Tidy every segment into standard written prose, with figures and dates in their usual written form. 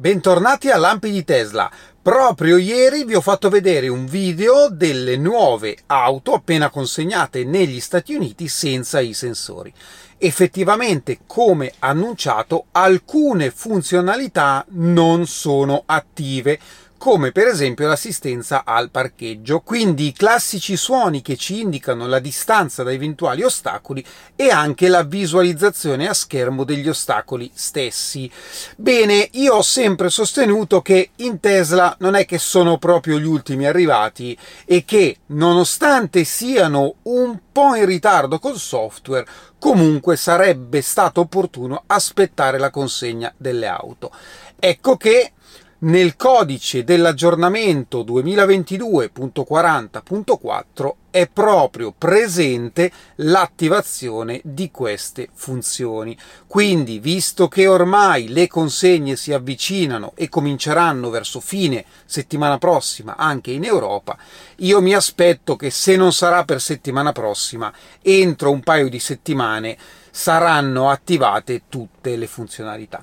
Bentornati a Lampi di Tesla. Proprio ieri vi ho fatto vedere un video delle nuove auto appena consegnate negli Stati Uniti senza i sensori. Effettivamente, come annunciato, alcune funzionalità non sono attive, come per esempio l'assistenza al parcheggio, quindi i classici suoni che ci indicano la distanza da eventuali ostacoli e anche la visualizzazione a schermo degli ostacoli stessi. Bene, io ho sempre sostenuto che in Tesla non è che sono proprio gli ultimi arrivati e che, nonostante siano un po' in ritardo col software, comunque sarebbe stato opportuno aspettare la consegna delle auto. Ecco che nel codice dell'aggiornamento 2022.40.4 è proprio presente l'attivazione di queste funzioni. Quindi, visto che ormai le consegne si avvicinano e cominceranno verso fine settimana prossima anche in Europa, io mi aspetto che, se non sarà per settimana prossima, entro un paio di settimane saranno attivate tutte le funzionalità.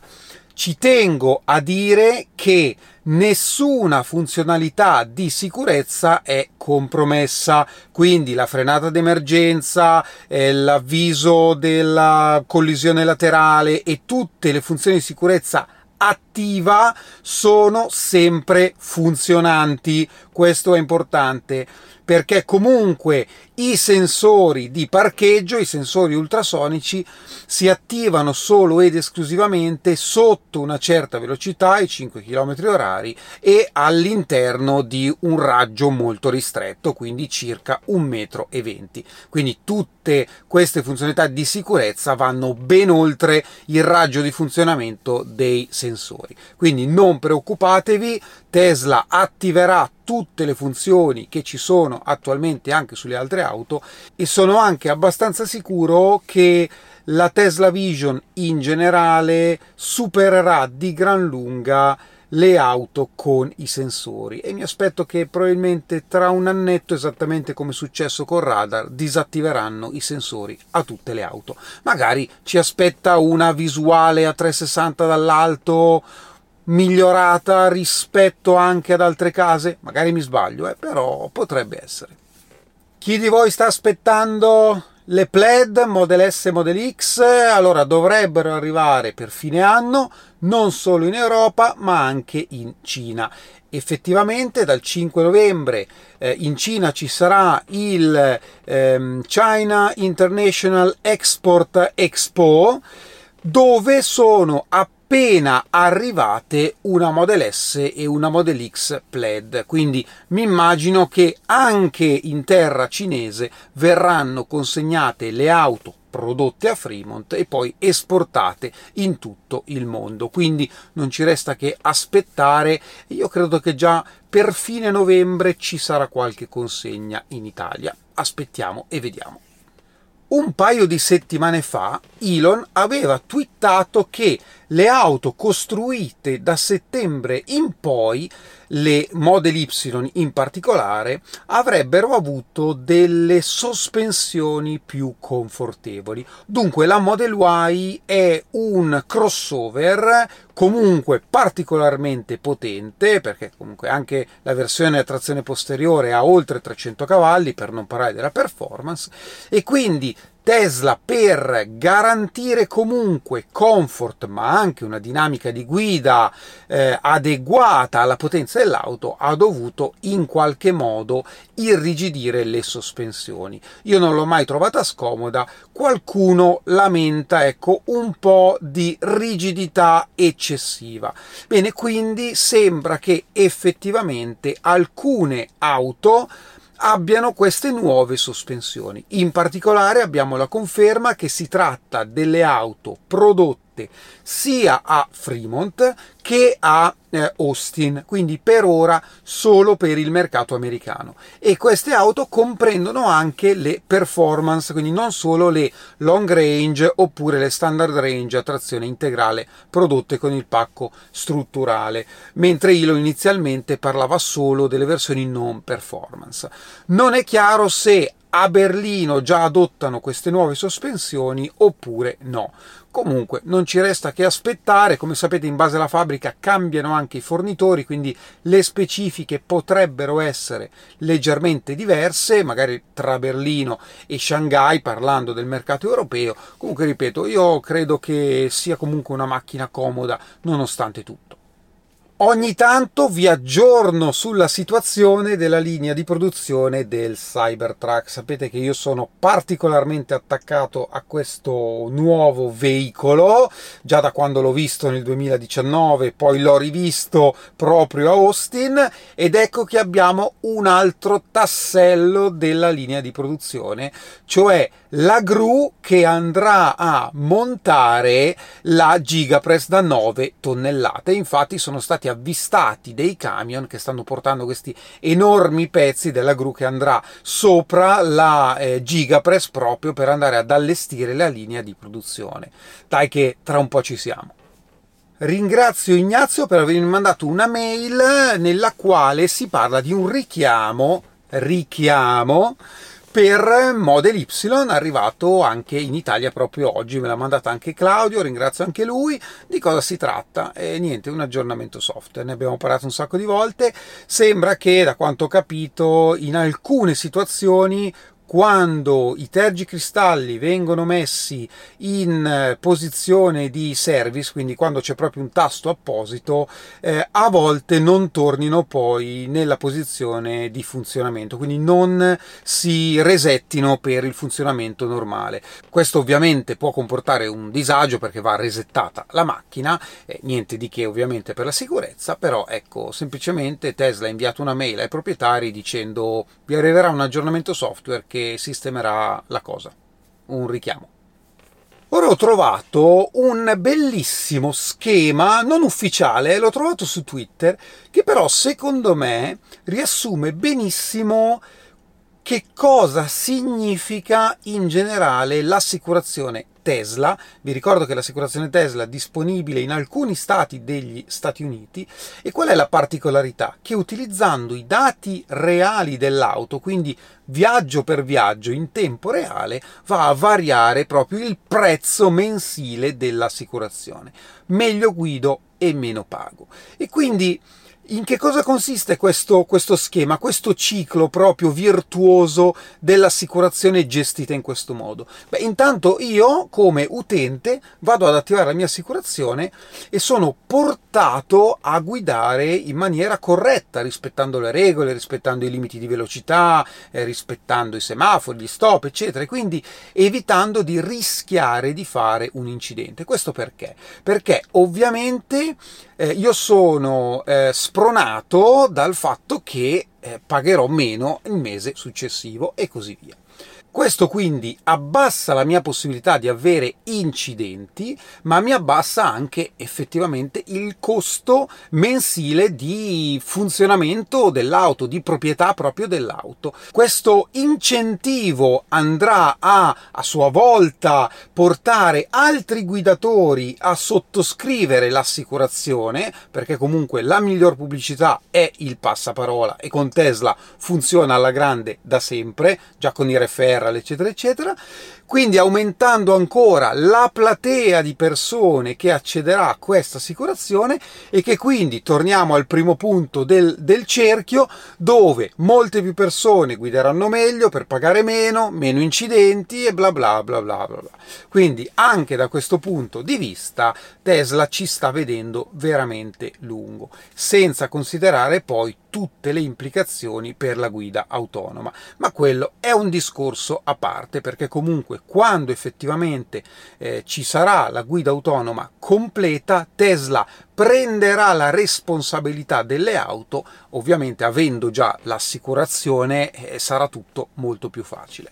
Ci tengo a dire che nessuna funzionalità di sicurezza è compromessa, quindi la frenata d'emergenza, l'avviso della collisione laterale e tutte le funzioni di sicurezza attiva sono sempre funzionanti. Questo è importante perché comunque i sensori di parcheggio, i sensori ultrasonici, si attivano solo ed esclusivamente sotto una certa velocità, i 5 km/h, e all'interno di un raggio molto ristretto, quindi circa 1,20 metri. Quindi tutte queste funzionalità di sicurezza vanno ben oltre il raggio di funzionamento dei sensori. Quindi non preoccupatevi, Tesla attiverà tutte le funzioni che ci sono attualmente anche sulle altre auto, e sono anche abbastanza sicuro che la Tesla Vision in generale supererà di gran lunga le auto con i sensori, e mi aspetto che probabilmente tra un annetto, esattamente come è successo col radar, disattiveranno i sensori a tutte le auto. Magari ci aspetta una visuale a 360 dall'alto migliorata rispetto anche ad altre case, magari mi sbaglio, però potrebbe essere. Chi di voi sta aspettando le Plaid, Model S e Model X? Allora, dovrebbero arrivare per fine anno, non solo in Europa ma anche in Cina. Effettivamente dal 5 novembre in Cina ci sarà il China International Export Expo, dove sono appena arrivate una Model S e una Model X Plaid, quindi mi immagino che anche in terra cinese verranno consegnate le auto prodotte a Fremont e poi esportate in tutto il mondo. Quindi non ci resta che aspettare. Io credo che già per fine novembre ci sarà qualche consegna in Italia. Aspettiamo e vediamo. Un paio di settimane fa Elon aveva twittato che le auto costruite da settembre in poi, le Model Y in particolare, avrebbero avuto delle sospensioni più confortevoli. Dunque la Model Y è un crossover comunque particolarmente potente, perché comunque anche la versione a trazione posteriore ha oltre 300 cavalli, per non parlare della performance, e quindi Tesla, per garantire comunque comfort ma anche una dinamica di guida adeguata alla potenza dell'auto, ha dovuto in qualche modo irrigidire le sospensioni. Io non l'ho mai trovata scomoda, qualcuno lamenta, ecco, un po' di rigidità eccessiva. Bene, quindi sembra che effettivamente alcune auto abbiano queste nuove sospensioni. In particolare abbiamo la conferma che si tratta delle auto prodotte sia a Fremont che a Austin, quindi per ora solo per il mercato americano, e queste auto comprendono anche le performance, quindi non solo le long range oppure le standard range a trazione integrale prodotte con il pacco strutturale, mentre Elon inizialmente parlava solo delle versioni non performance. Non è chiaro se a Berlino già adottano queste nuove sospensioni oppure no. Comunque non ci resta che aspettare, come sapete in base alla fabbrica cambiano anche i fornitori, quindi le specifiche potrebbero essere leggermente diverse, magari tra Berlino e Shanghai, parlando del mercato europeo. Comunque ripeto, io credo che sia comunque una macchina comoda nonostante tutto. Ogni tanto vi aggiorno sulla situazione della linea di produzione del Cybertruck. Sapete che io sono particolarmente attaccato a questo nuovo veicolo, già da quando l'ho visto nel 2019, poi l'ho rivisto proprio a Austin, ed ecco che abbiamo un altro tassello della linea di produzione, cioè la gru che andrà a montare la Gigapress da 9 tonnellate. Infatti sono stati avvistati dei camion che stanno portando questi enormi pezzi della gru che andrà sopra la Gigapress proprio per andare ad allestire la linea di produzione. Dai che tra un po' ci siamo. Ringrazio Ignazio per avermi mandato una mail nella quale si parla di un richiamo per Model Y, arrivato anche in Italia proprio oggi, me l'ha mandata anche Claudio, ringrazio anche lui. Di cosa si tratta? Niente, un aggiornamento software, ne abbiamo parlato un sacco di volte. Sembra che, da quanto ho capito, in alcune situazioni, quando i tergicristalli vengono messi in posizione di service, quindi quando c'è proprio un tasto apposito, a volte non tornino poi nella posizione di funzionamento, quindi non si resettino per il funzionamento normale. Questo ovviamente può comportare un disagio perché va resettata la macchina, niente di che ovviamente per la sicurezza, però ecco, semplicemente Tesla ha inviato una mail ai proprietari dicendo vi arriverà un aggiornamento software che sistemerà la cosa, un richiamo. Ora ho trovato un bellissimo schema non ufficiale, l'ho trovato su Twitter, che però secondo me riassume benissimo che cosa significa in generale l'assicurazione Tesla. Vi ricordo che l'assicurazione Tesla è disponibile in alcuni stati degli Stati Uniti, e qual è la particolarità? Che utilizzando i dati reali dell'auto, quindi viaggio per viaggio in tempo reale, va a variare proprio il prezzo mensile dell'assicurazione. Meglio guido e meno pago. E quindi in che cosa consiste questo schema, questo ciclo proprio virtuoso dell'assicurazione gestita in questo modo? Beh, intanto io come utente vado ad attivare la mia assicurazione e sono portato a guidare in maniera corretta, rispettando le regole, rispettando i limiti di velocità, rispettando i semafori, gli stop, eccetera, e quindi evitando di rischiare di fare un incidente. Questo perché? Perché ovviamente io sono spronato dal fatto che pagherò meno il mese successivo e così via. Questo quindi abbassa la mia possibilità di avere incidenti, ma mi abbassa anche effettivamente il costo mensile di funzionamento dell'auto, di proprietà proprio dell'auto. Questo incentivo andrà a sua volta portare altri guidatori a sottoscrivere l'assicurazione, perché comunque la miglior pubblicità è il passaparola, e con Tesla funziona alla grande da sempre, già con i referral, eccetera eccetera, quindi aumentando ancora la platea di persone che accederà a questa assicurazione, e che quindi torniamo al primo punto del cerchio, dove molte più persone guideranno meglio per pagare meno incidenti e bla bla bla bla bla bla. Quindi anche da questo punto di vista Tesla ci sta vedendo veramente lungo, senza considerare poi tutte le implicazioni per la guida autonoma, ma quello è un discorso a parte, perché comunque quando effettivamente ci sarà la guida autonoma completa, Tesla prenderà la responsabilità delle auto, ovviamente avendo già l'assicurazione sarà tutto molto più facile.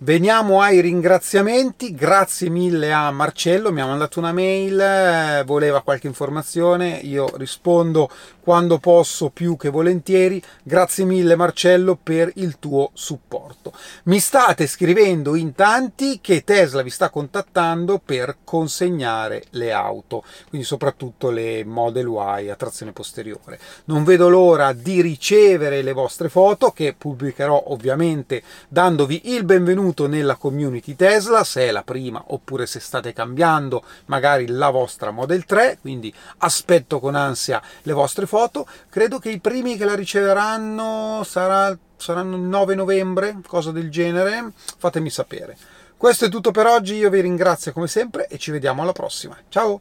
Veniamo ai ringraziamenti, grazie mille a Marcello, mi ha mandato una mail, voleva qualche informazione, io rispondo quando posso più che volentieri, grazie mille Marcello per il tuo supporto. Mi state scrivendo in tanti che Tesla vi sta contattando per consegnare le auto, quindi soprattutto le Model Y a trazione posteriore. Non vedo l'ora di ricevere le vostre foto, che pubblicherò ovviamente dandovi il benvenuto nella community Tesla, se è la prima oppure se state cambiando magari la vostra Model 3, quindi aspetto con ansia le vostre foto. Credo che i primi che la riceveranno saranno il 9 novembre, cosa del genere, fatemi sapere. Questo è tutto per oggi, io vi ringrazio come sempre e ci vediamo alla prossima, ciao!